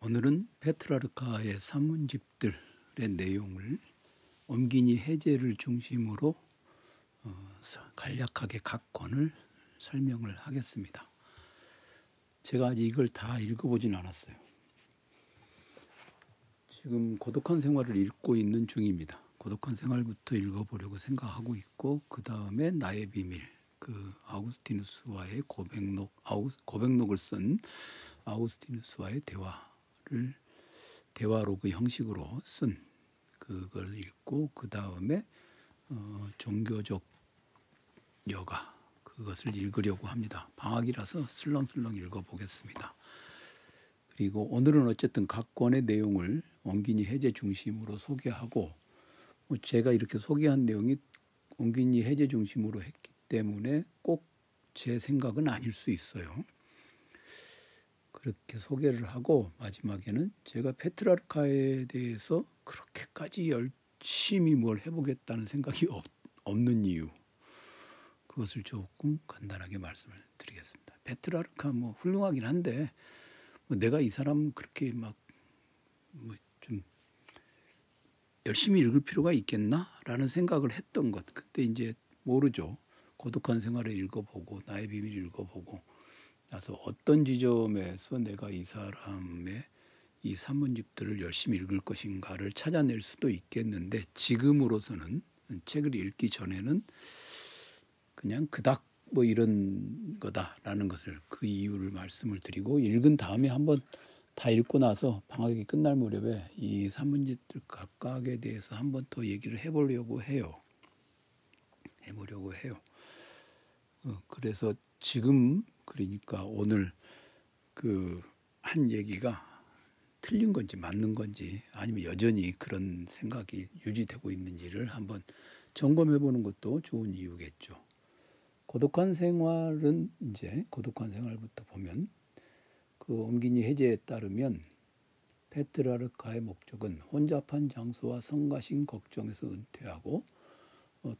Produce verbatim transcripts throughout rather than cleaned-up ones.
오늘은 페트라르카의 산문집들의 내용을 엄기니 해제를 중심으로 어, 간략하게 각 권을 설명을 하겠습니다. 제가 아직 이걸 다 읽어보진 않았어요. 지금 고독한 생활을 읽고 있는 중입니다. 고독한 생활부터 읽어보려고 생각하고 있고, 그 다음에 나의 비밀, 그 아우스티누스와의 고백록, 아우, 고백록을 쓴 아우스티누스와의 대화를 대화로그 형식으로 쓴 그걸 읽고, 그 다음에 어, 종교적 여가, 그것을 읽으려고 합니다. 방학이라서 슬렁슬렁 읽어보겠습니다. 그리고 오늘은 어쨌든 각 권의 내용을 옹기니 해제 중심으로 소개하고, 제가 이렇게 소개한 내용이 옹기니 해제 중심으로 했기 때문에 꼭 제 생각은 아닐 수 있어요. 그렇게 소개를 하고, 마지막에는 제가 페트라르카에 대해서 그렇게까지 열심히 뭘 해보겠다는 생각이 없, 없는 이유, 그것을 조금 간단하게 말씀을 드리겠습니다. 페트라르카 뭐 훌륭하긴 한데, 뭐 내가 이 사람 그렇게 막 뭐 좀 열심히 읽을 필요가 있겠나라는 생각을 했던 것. 그때 이제 모르죠. 고독한 생활을 읽어보고 나의 비밀 읽어보고 나서 어떤 지점에서 내가 이 사람의 이 산문집들을 열심히 읽을 것인가를 찾아낼 수도 있겠는데, 지금으로서는 책을 읽기 전에는 그냥 그닥 뭐 이런 거다라는 것을, 그 이유를 말씀을 드리고, 읽은 다음에 한번 다 읽고 나서 방학이 끝날 무렵에 이 산문집들 각각에 대해서 한번 더 얘기를 해보려고 해요. 해보려고 해요. 그래서 지금, 그러니까 오늘 그 한 얘기가 틀린 건지 맞는 건지, 아니면 여전히 그런 생각이 유지되고 있는지를 한번 점검해보는 것도 좋은 이유겠죠. 고독한 생활은 이제 고독한 생활부터 보면, 그 옴기니 해제에 따르면 페트라르카의 목적은 혼잡한 장소와 성가신 걱정에서 은퇴하고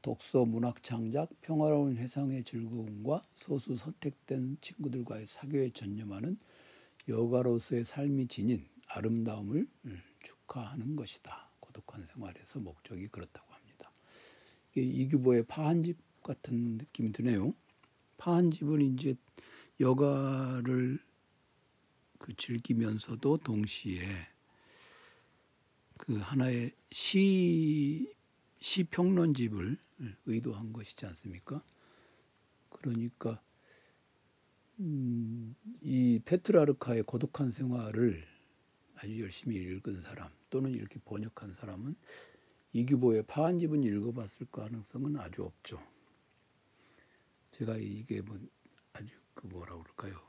독서, 문학 창작, 평화로운 해상의 즐거움과 소수 선택된 친구들과의 사교에 전념하는 여가로서의 삶이 지닌 아름다움을 축하하는 것이다. 고독한 생활에서 목적이 그렇다고 합니다. 이규보의 파한집 같은 느낌이 드네요. 파한집은 이제 여가를 그 즐기면서도 동시에 그 하나의 시, 시평론집을 의도한 것이지 않습니까? 그러니까 음, 이 페트라르카의 고독한 생활을 아주 열심히 읽은 사람, 또는 이렇게 번역한 사람은 이규보의 파한집은 읽어봤을 가능성은 아주 없죠. 제가 이게 뭐 아주 그 뭐라고 그럴까요?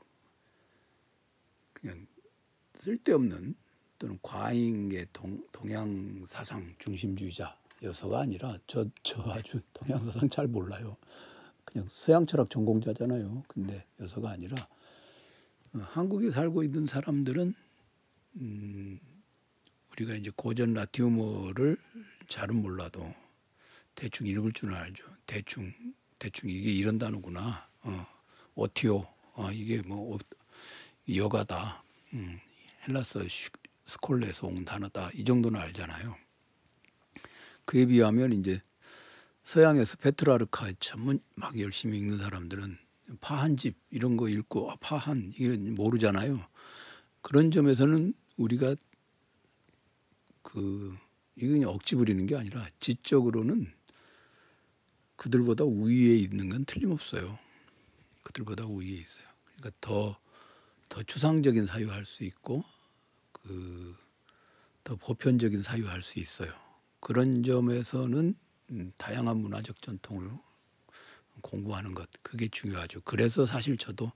그냥 쓸데없는, 또는 과잉의 동, 동양 사상 중심주의자여서가 아니라, 저, 저 아주 동양 사상 잘 몰라요. 그냥 서양 철학 전공자잖아요. 근데 여서가 아니라 한국에 살고 있는 사람들은 음, 우리가 이제 고전 라티우머를 잘은 몰라도 대충 읽을 줄은 알죠. 대충. 대충 이게 이런 단어구나. 어, 오티오. 어, 이게 뭐 오, 여가다. 음, 헬라스 스콜레에서 온 단어다. 이 정도는 알잖아요. 그에 비하면 이제 서양에서 페트라르카 전문 막 열심히 읽는 사람들은 파한집 이런 거 읽고, 아, 파한 이건 모르잖아요. 그런 점에서는 우리가 그 이건 억지 부리는 게 아니라 지적으로는 그들보다 우위에 있는 건 틀림없어요. 그들보다 우위에 있어요. 그러니까 더, 더 추상적인 사유할 수 있고, 그, 더 보편적인 사유할 수 있어요. 그런 점에서는 다양한 문화적 전통을 공부하는 것, 그게 중요하죠. 그래서 사실 저도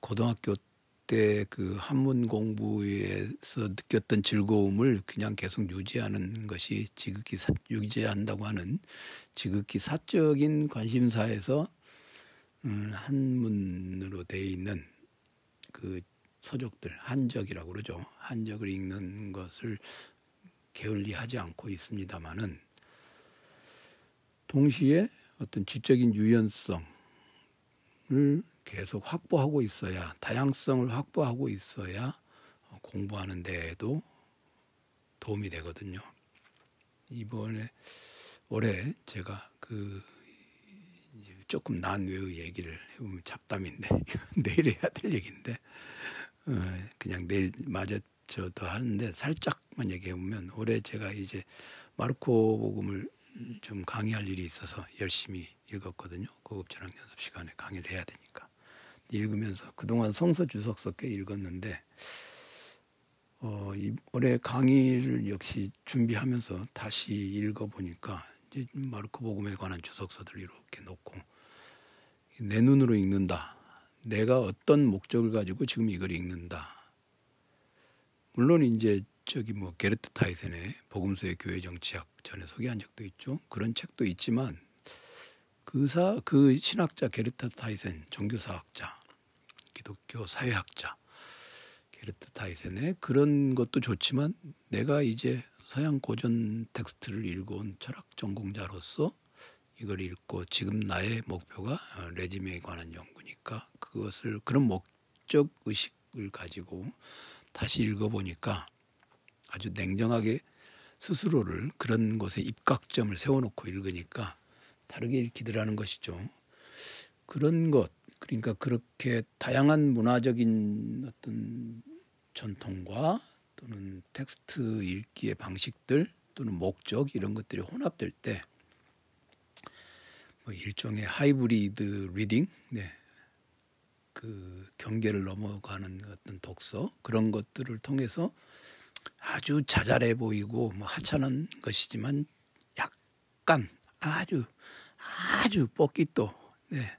고등학교 때 그 한문 공부에서 느꼈던 즐거움을 그냥 계속 유지하는 것이 지극히 사, 유지한다고 하는 지극히 사적인 관심사에서 음, 한문으로 돼 있는 그 서적들, 한적이라고 그러죠. 한적을 읽는 것을 게을리하지 않고 있습니다마는, 동시에 어떤 지적인 유연성을 계속 확보하고 있어야, 다양성을 확보하고 있어야 공부하는 데에도 도움이 되거든요. 이번에 올해 제가 그 조금 난외의 얘기를 해보면 잡담인데 내일 해야 될 얘기인데 그냥 내일 마저쳐도 하는데 살짝만 얘기해보면 올해 제가 이제 마르코 복음을 좀 강의할 일이 있어서 열심히 읽었거든요. 고급철학 연습 시간에 강의를 해야 되니까 읽으면서 그동안 성서 주석서 꽤 읽었는데 어, 이, 올해 강의를 역시 준비하면서 다시 읽어보니까 이제 마르코 복음에 관한 주석서들 이렇게 놓고 내 눈으로 읽는다. 내가 어떤 목적을 가지고 지금 이걸 읽는다. 물론 이제 저기 뭐 게르트 타이센의 복음서의 교회 정치학 전에 소개한 적도 있죠. 그런 책도 있지만 그사 그 신학자 게르트 타이센 종교사학자, 기독교 사회학자 게르트 타이센의 그런 것도 좋지만 내가 이제 서양 고전 텍스트를 읽어온 철학 전공자로서 이걸 읽고 지금 나의 목표가 레지메에 관한 연구니까 그것을 그런 목적 의식을 가지고 다시 읽어보니까 아주 냉정하게 스스로를 그런 것에 입각점을 세워놓고 읽으니까 다르게 읽히더라는 것이죠. 그런 것, 그러니까 그렇게 다양한 문화적인 어떤 전통과 또는 텍스트 읽기의 방식들 또는 목적 이런 것들이 혼합될 때 뭐 일종의 하이브리드 리딩, 네. 그 경계를 넘어가는 어떤 독서 그런 것들을 통해서 아주 자잘해 보이고 뭐 하찮은 것이지만 약간 아주 아주 뽀끼또 네.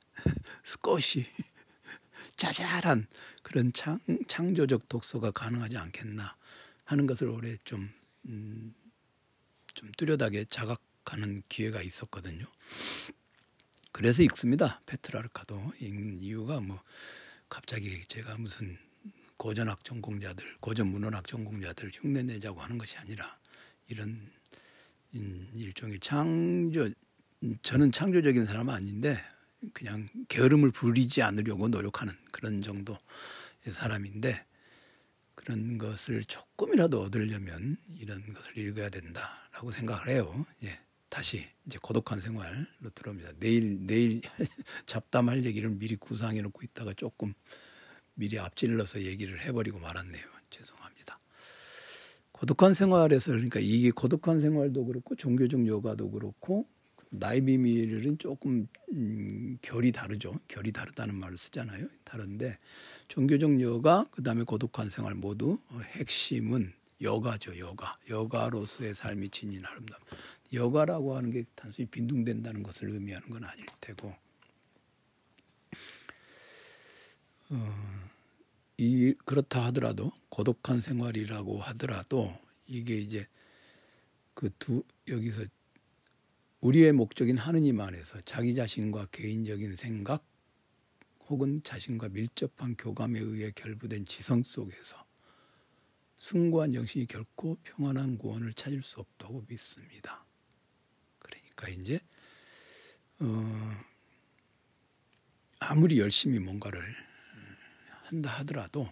스쿼시 자잘한 그런 창, 창조적 독서가 가능하지 않겠나 하는 것을 올해 좀, 음, 좀 뚜렷하게 자각하는 기회가 있었거든요. 그래서 읽습니다. 페트라르카도 읽는 이유가 뭐 갑자기 제가 무슨 고전학 전공자들, 고전문헌학 전공자들 흉내내자고 하는 것이 아니라 이런 일종의 창조, 저는 창조적인 사람은 아닌데 그냥 게으름을 부리지 않으려고 노력하는 그런 정도의 사람인데 그런 것을 조금이라도 얻으려면 이런 것을 읽어야 된다라고 생각을 해요. 예, 다시 이제 고독한 생활로 들어옵니다. 내일 내일 잡담할 얘기를 미리 구상해놓고 있다가 조금 미리 앞질러서 얘기를 해버리고 말았네요. 죄송합니다. 고독한 생활에서 그러니까 이게 고독한 생활도 그렇고 종교적 요가도 그렇고 나의 비밀은 조금 음, 결이 다르죠. 결이 다르다는 말을 쓰잖아요. 다른데 종교적 여가 그다음에 고독한 생활 모두 어, 핵심은 여가죠. 여가. 여가로서의 삶이 지닌 아름다움. 여가라고 하는 게 단순히 빈둥댄다는 것을 의미하는 건 아닐 테고 어, 이, 그렇다 하더라도 고독한 생활이라고 하더라도 이게 이제 그 두 여기서 우리의 목적인 하느님 안에서 자기 자신과 개인적인 생각 혹은 자신과 밀접한 교감에 의해 결부된 지성 속에서 숭고한 정신이 결코 평안한 구원을 찾을 수 없다고 믿습니다. 그러니까 이제 어, 아무리 열심히 뭔가를 한다 하더라도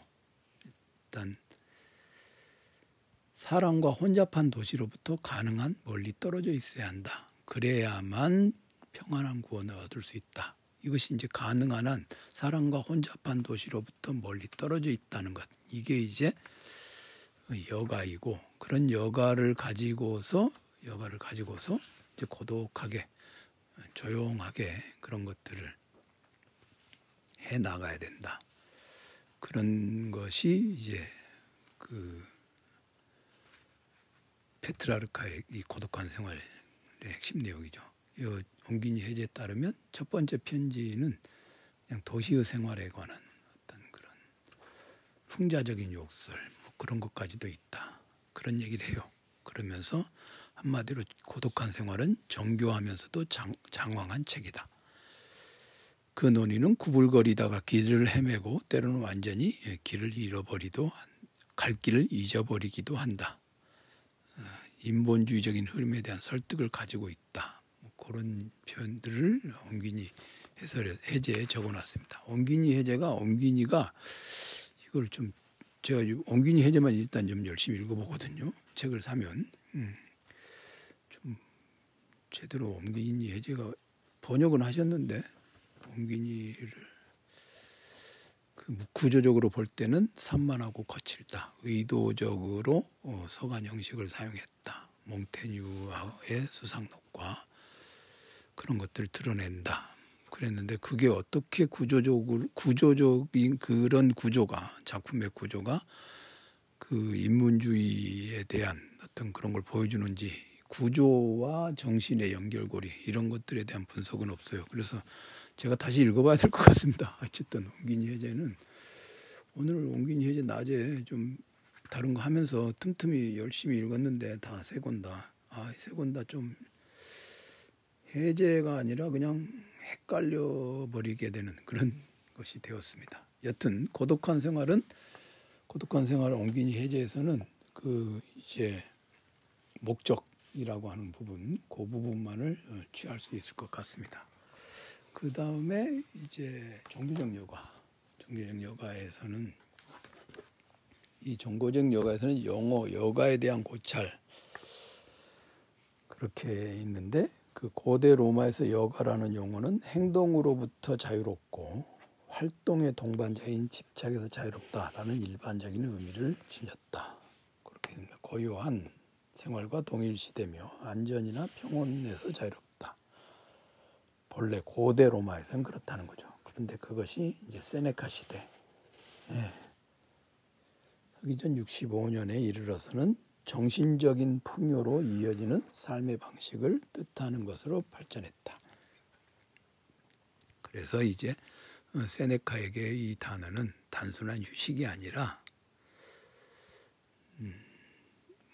일단 사람과 혼잡한 도시로부터 가능한 멀리 떨어져 있어야 한다. 그래야만 평안한 구원을 얻을 수 있다. 이것이 이제 가능한 한 사람과 혼잡한 도시로부터 멀리 떨어져 있다는 것. 이게 이제 여가이고 그런 여가를 가지고서 여가를 가지고서 이제 고독하게 조용하게 그런 것들을 해 나가야 된다. 그런 것이 이제 그 페트라르카의 이 고독한 생활 핵심 내용이죠. 요 옹기니 해제에 따르면 첫 번째 편지는 그냥 도시의 생활에 관한 어떤 그런 풍자적인 욕설 뭐 그런 것까지도 있다. 그런 얘기를 해요. 그러면서 한마디로 고독한 생활은 정교하면서도 장, 장황한 책이다. 그 논의는 구불거리다가 길을 헤매고 때로는 완전히 길을 잃어버리도 갈 길을 잊어버리기도 한다. 인본주의적인 흐름에 대한 설득을 가지고 있다. 뭐 그런 표현들을 옹기니 해설에 해제에 적어놨습니다. 옹기니 해제가 옹기니가 이걸 좀 제가 옹균이 해제만 일단 좀 열심히 읽어보거든요. 책을 사면 음. 좀 제대로 옹균이 해제가 번역은 하셨는데 옹균이를 그 구조적으로 볼 때는 산만하고 거칠다. 의도적으로 어, 서간 형식을 사용했다. 몽테뉴의 수상록과 그런 것들을 드러낸다. 그랬는데 그게 어떻게 구조적으로 구조적인 그런 구조가 작품의 구조가 그 인문주의에 대한 어떤 그런 걸 보여주는지 구조와 정신의 연결고리 이런 것들에 대한 분석은 없어요. 그래서 제가 다시 읽어봐야 될 것 같습니다. 어쨌든 옹균이 해제는 오늘 옹균이 해제 낮에 좀 다른 거 하면서 틈틈이 열심히 읽었는데 다 세 권다. 아, 세 권다 좀 해제가 아니라 그냥 헷갈려 버리게 되는 그런 것이 되었습니다. 여튼 고독한 생활은 고독한 생활을 옹균이 해제에서는 그 이제 목적이라고 하는 부분, 그 부분만을 취할 수 있을 것 같습니다. 그 다음에 이제 종교적 여가, 종교적 여가에서는 이 종교적 여가에서는 영어 여가에 대한 고찰 그렇게 있는데. 그 고대 로마에서 여가라는 용어는 행동으로부터 자유롭고 활동의 동반자인 집착에서 자유롭다라는 일반적인 의미를 지녔다. 그렇게 됩니다. 고요한 생활과 동일시되며 안전이나 평온에서 자유롭다. 본래 고대 로마에서는 그렇다는 거죠. 그런데 그것이 이제 세네카 시대 예. 서기전 육십오 년에 이르러서는 정신적인 풍요로 이어지는 삶의 방식을 뜻하는 것으로 발전했다. 그래서 이제 세네카에게 이 단어는 단순한 휴식이 아니라 음,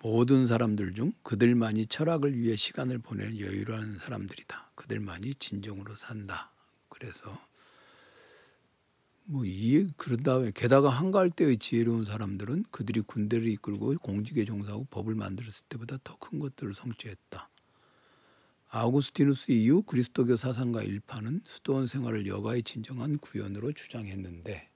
모든 사람들 중 그들만이 철학을 위해 시간을 보낼 여유라는 사람들이다. 그들만이 진정으로 산다. 그래서 뭐 이 그러다 게다가 한가할 때의 지혜로운 사람들은 그들이 군대를 이끌고 공직에 종사하고 법을 만들었을 때보다 더 큰 것들을 성취했다. 아우스티누스 이후 그리스도교 사상가 일파는 수도원 생활을 여가의 진정한 구현으로 주장했는데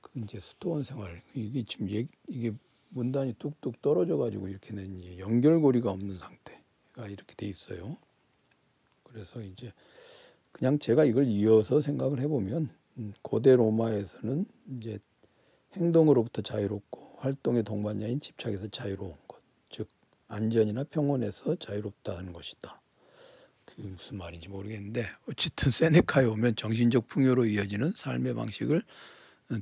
그 이제 수도원 생활 이게 지금 얘기, 이게 문단이 뚝뚝 떨어져 가지고 이렇게 된 연결고리가 없는 상태가 이렇게 돼 있어요. 그래서 이제 그냥 제가 이걸 이어서 생각을 해보면. 고대 로마에서는 이제 행동으로부터 자유롭고 활동의 동반자인 집착에서 자유로운 것, 즉 안전이나 평온에서 자유롭다는 것이다. 그게 무슨 말인지 모르겠는데 어쨌든 세네카에 오면 정신적 풍요로 이어지는 삶의 방식을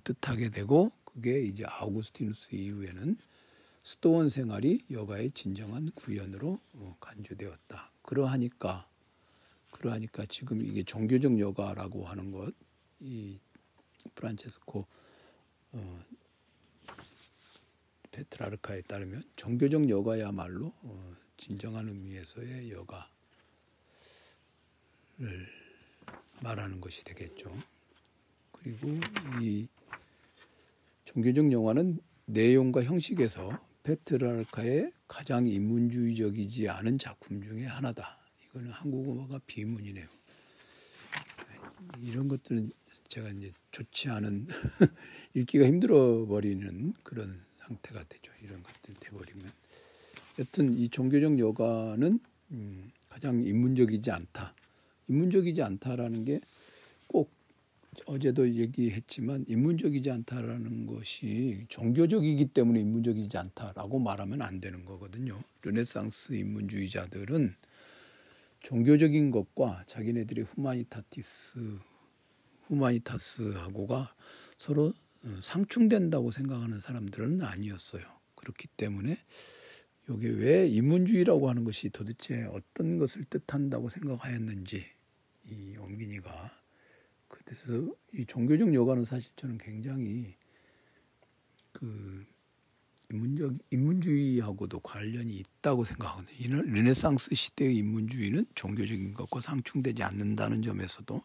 뜻하게 되고 그게 이제 아우구스티누스 이후에는 수도원 생활이 여가의 진정한 구현으로 간주되었다. 그러하니까 그러하니까 지금 이게 종교적 여가라고 하는 것 이 프란체스코 어, 페트라르카에 따르면 종교적 여가야말로 어, 진정한 의미에서의 여가를 말하는 것이 되겠죠. 그리고 이 종교적 여가는 내용과 형식에서 페트라르카의 가장 인문주의적이지 않은 작품 중에 하나다. 이거는 한국어가 비문이네요. 이런 것들은 제가 이제 좋지 않은 읽기가 힘들어 버리는 그런 상태가 되죠. 이런 것들이 돼버리면. 여튼 이 종교적 여가는 음, 가장 인문적이지 않다. 인문적이지 않다라는 게 꼭 어제도 얘기했지만 인문적이지 않다라는 것이 종교적이기 때문에 인문적이지 않다라고 말하면 안 되는 거거든요. 르네상스 인문주의자들은 종교적인 것과 자기네들의 후마니타티스, 후마니타스하고가 서로 상충된다고 생각하는 사람들은 아니었어요. 그렇기 때문에 이게 왜 인문주의라고 하는 것이 도대체 어떤 것을 뜻한다고 생각하였는지 이 옹균이가 그래서 이 종교적 여가는 사실 저는 굉장히 그 인문적, 인문주의하고도 관련이 있다고 생각하거든요. 이런 르네상스 시대의 인문주의는 종교적인 것과 상충되지 않는다는 점에서도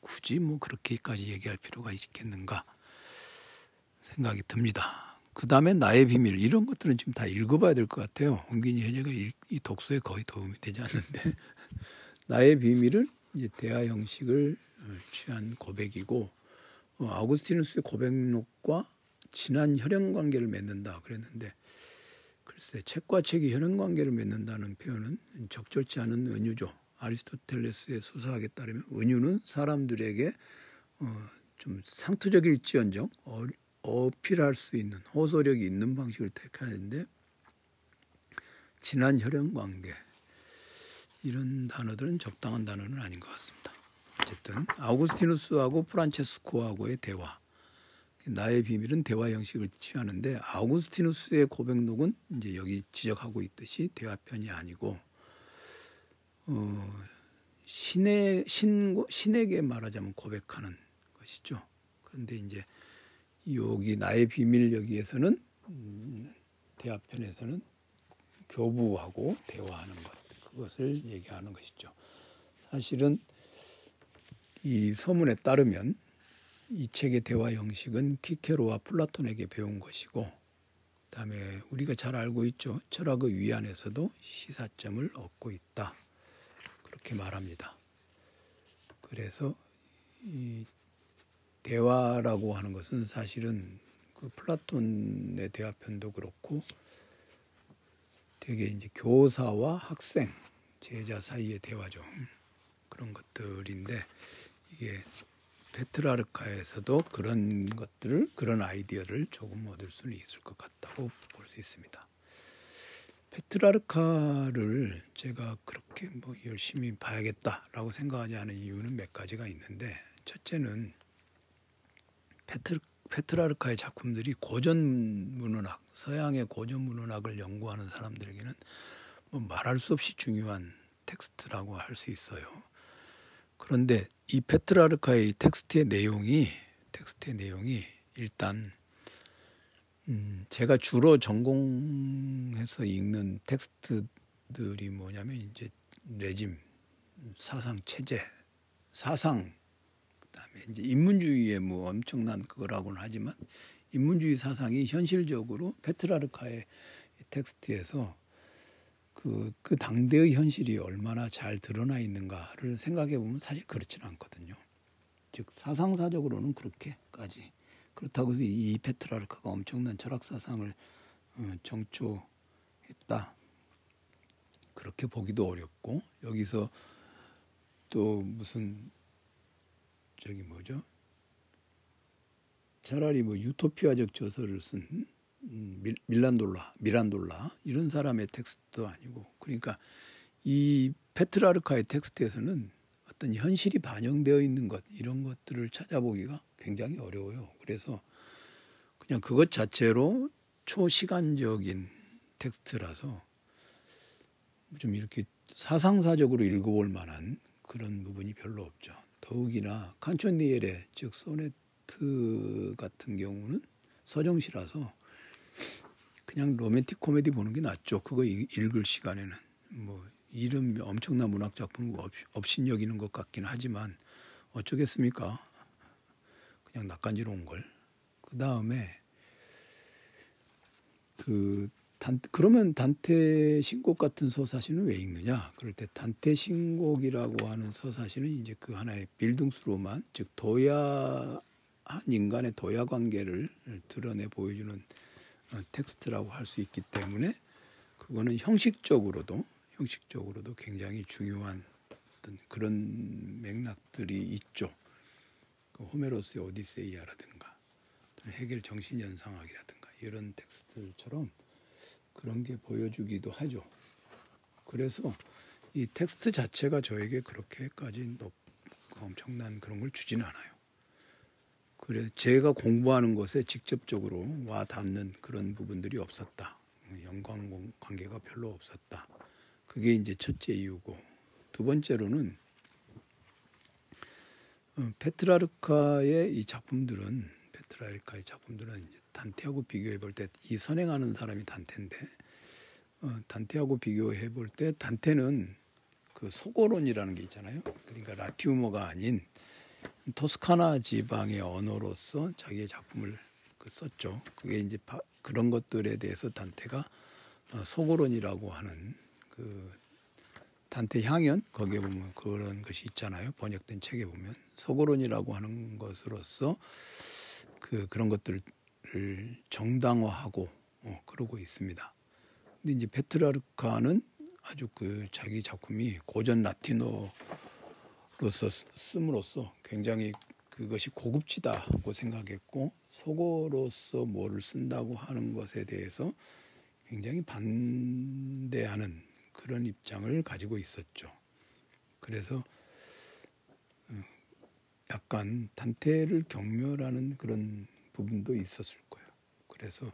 굳이 뭐 그렇게까지 얘기할 필요가 있겠는가 생각이 듭니다. 그 다음에 나의 비밀 이런 것들은 지금 다 읽어봐야 될 것 같아요. 옹균이 해제가 이 독서에 거의 도움이 되지 않는데 나의 비밀은 이제 대화 형식을 취한 고백이고 아우구스티누스의 고백록과 진한 혈연관계를 맺는다 그랬는데, 글쎄 책과 책이 혈연관계를 맺는다는 표현은 적절치 않은 은유죠. 아리스토텔레스의 수사학에 따르면 은유는 사람들에게 어, 좀 상투적일지언정 어, 어필할 수 있는 호소력이 있는 방식을 택하는데, 진한 혈연관계 이런 단어들은 적당한 단어는 아닌 것 같습니다. 어쨌든 아우구스티누스하고 프란체스코하고의 대화, 나의 비밀은 대화 형식을 취하는데, 아우구스티누스의 고백록은 이제 여기 지적하고 있듯이 대화편이 아니고 어, 신의, 신, 신에게 말하자면 고백하는 것이죠. 그런데 이제 여기 나의 비밀 여기에서는 음, 대화편에서는 교부하고 대화하는 것, 그것을 얘기하는 것이죠. 사실은 이 서문에 따르면 이 책의 대화 형식은 키케로와 플라톤에게 배운 것이고, 그다음에 우리가 잘 알고 있죠. 철학의 위안에서도 시사점을 얻고 있다. 그렇게 말합니다. 그래서 이 대화라고 하는 것은 사실은 그 플라톤의 대화편도 그렇고 되게 이제 교사와 학생, 제자 사이의 대화죠. 그런 것들인데, 이게 페트라르카에서도 그런 것들을, 그런 아이디어를 조금 얻을 수는 있을 것 같다고 볼 수 있습니다. 페트라르카를 제가 그렇게 뭐 열심히 봐야겠다라고 생각하지 않은 이유는 몇 가지가 있는데, 첫째는 페트, 페트라르카의 작품들이 고전 문헌학, 서양의 고전 문헌학을 연구하는 사람들에게는 뭐 말할 수 없이 중요한 텍스트라고 할 수 있어요. 그런데 이 페트라르카의 텍스트의 내용이 텍스트의 내용이 일단 음 제가 주로 전공해서 읽는 텍스트들이 뭐냐면 이제 레짐, 사상 체제, 사상, 그다음에 이제 인문주의의 뭐 엄청난 그거라고는 하지만, 인문주의 사상이 현실적으로 페트라르카의 텍스트에서 그, 그 당대의 현실이 얼마나 잘 드러나 있는가를 생각해 보면 사실 그렇지는 않거든요. 즉 사상사적으로는 그렇게까지, 그렇다고 해서 이 페트라르카가 엄청난 철학사상을 정초했다 그렇게 보기도 어렵고, 여기서 또 무슨 저기 뭐죠? 차라리 뭐 유토피아적 저서를 쓴 밀란돌라, 미란돌라 이런 사람의 텍스트도 아니고, 그러니까 이 페트라르카의 텍스트에서는 어떤 현실이 반영되어 있는 것, 이런 것들을 찾아보기가 굉장히 어려워요. 그래서 그냥 그것 자체로 초시간적인 텍스트라서 좀 이렇게 사상사적으로 읽어볼 만한 그런 부분이 별로 없죠. 더욱이나 칸초니엘의 즉 소네트 같은 경우는 서정시라서 그냥 로맨틱 코미디 보는 게 낫죠. 그거 읽을 시간에는 뭐 이런 엄청난 문학 작품을 업신여기는 것 같긴 하지만 어쩌겠습니까? 그냥 낯간지러운 걸. 그 다음에 그 단테, 그러면 단테 신곡 같은 서사시는 왜 읽느냐? 그럴 때 단테 신곡이라고 하는 서사시는 이제 그 하나의 빌둥스로만, 즉 도야, 한 인간의 도야 관계를 드러내 보여주는 텍스트라고 할 수 있기 때문에 그거는 형식적으로도 형식적으로도 굉장히 중요한 어떤 그런 맥락들이 있죠. 그 호메로스의 오디세이아라든가 헤겔 정신연상학이라든가 이런 텍스트들처럼 그런 게 보여주기도 하죠. 그래서 이 텍스트 자체가 저에게 그렇게까지 엄청난 그런 걸 주진 않아요. 그래 제가 공부하는 것에 직접적으로 와 닿는 그런 부분들이 없었다. 연관관계가 별로 없었다. 그게 이제 첫째 이유고, 두 번째로는 페트라르카의 이 작품들은 페트라르카의 작품들은 이제 단테하고 비교해 볼 때, 이 선행하는 사람이 단테인데 어, 단테하고 비교해 볼 때 단테는 그 소고론이라는 게 있잖아요. 그러니까 라티우머가 아닌 토스카나 지방의 언어로서 자기의 작품을 썼죠. 그게 이제 바, 그런 것들에 대해서 단테가 소고론이라고 하는 그 단테 향연, 거기에 보면 그런 것이 있잖아요. 번역된 책에 보면 소고론이라고 하는 것으로서 그 그런 것들을 를 정당화하고 어, 그러고 있습니다. 근데 이제 페트라르카는 아주 그 자기 작품이 고전 라틴어로서 쓰므로써 굉장히 그것이 고급지다고 생각했고, 속어로서 뭐를 쓴다고 하는 것에 대해서 굉장히 반대하는 그런 입장을 가지고 있었죠. 그래서 약간 단테를 경멸하는 그런 부분도 있었을 거예요. 그래서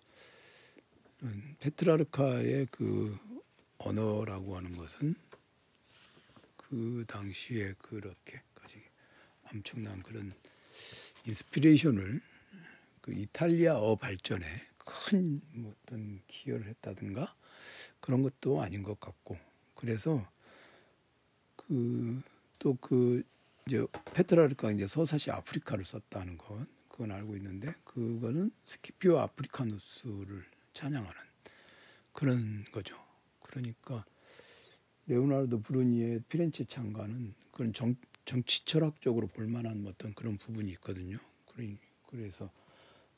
페트라르카의 그 언어라고 하는 것은 그 당시에 그렇게까지 엄청난 그런 인스피레이션을 그 이탈리아어 발전에 큰 어떤 기여를 했다든가 그런 것도 아닌 것 같고, 그래서 그 또 그 이제 페트라르카 이제 서사시 아프리카를 썼다는 건 그건 알고 있는데, 그거는 스키피오 아프리카누스를 찬양하는 그런 거죠. 그러니까 레오나르도 브루니의 피렌체 창가는 그런 정, 정치 철학적으로 볼만한 어떤 그런 부분이 있거든요. 그래서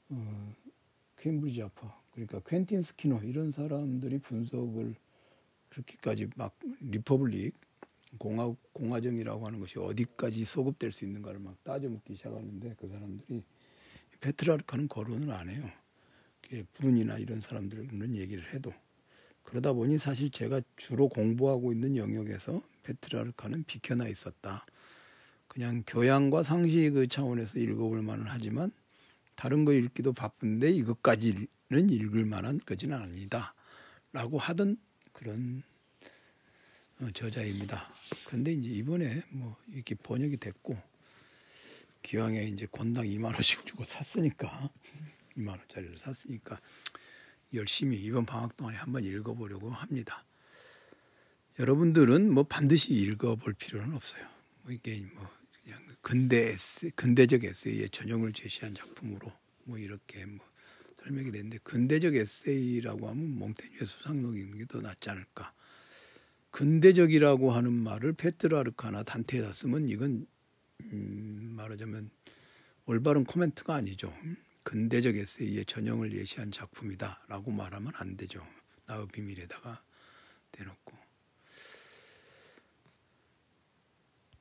어, 케임브리지 아파, 그러니까 퀜틴 스키너 이런 사람들이 분석을 그렇게까지 막 리퍼블릭 공화, 공화정이라고 하는 것이 어디까지 소급될 수 있는가를 막 따져먹기 시작하는데, 그 사람들이 페트라르카는 거론을 안 해요. 브루니나 이런 사람들은 얘기를 해도. 그러다 보니 사실 제가 주로 공부하고 있는 영역에서 페트라르카는 비켜나 있었다. 그냥 교양과 상식의 차원에서 읽어볼 만은 하지만 다른 거 읽기도 바쁜데 이것까지는 읽을 만한 것은 아니다 라고 하던 그런 저자입니다. 그런데 이제 이번에 뭐 이렇게 번역이 됐고, 기왕에 이제 권당 이만 원씩 주고 샀으니까, 이만 원짜리를 샀으니까 열심히 이번 방학 동안에 한번 읽어보려고 합니다. 여러분들은 뭐 반드시 읽어볼 필요는 없어요. 뭐 이게 뭐 그냥 근대 에세, 근대적 에세이의 전형을 제시한 작품으로 뭐 이렇게 뭐 설명이 됐는데, 근대적 에세이라고 하면 몽테뉴의 수상록인 게 더 낫지 않을까. 근대적이라고 하는 말을 페트라르카나 단테에다 쓰면 이건 음 말하자면 올바른 코멘트가 아니죠. 근대적 에세이의 전형을 예시한 작품이다라고 말하면 안 되죠. 나의 비밀에다가 대놓고.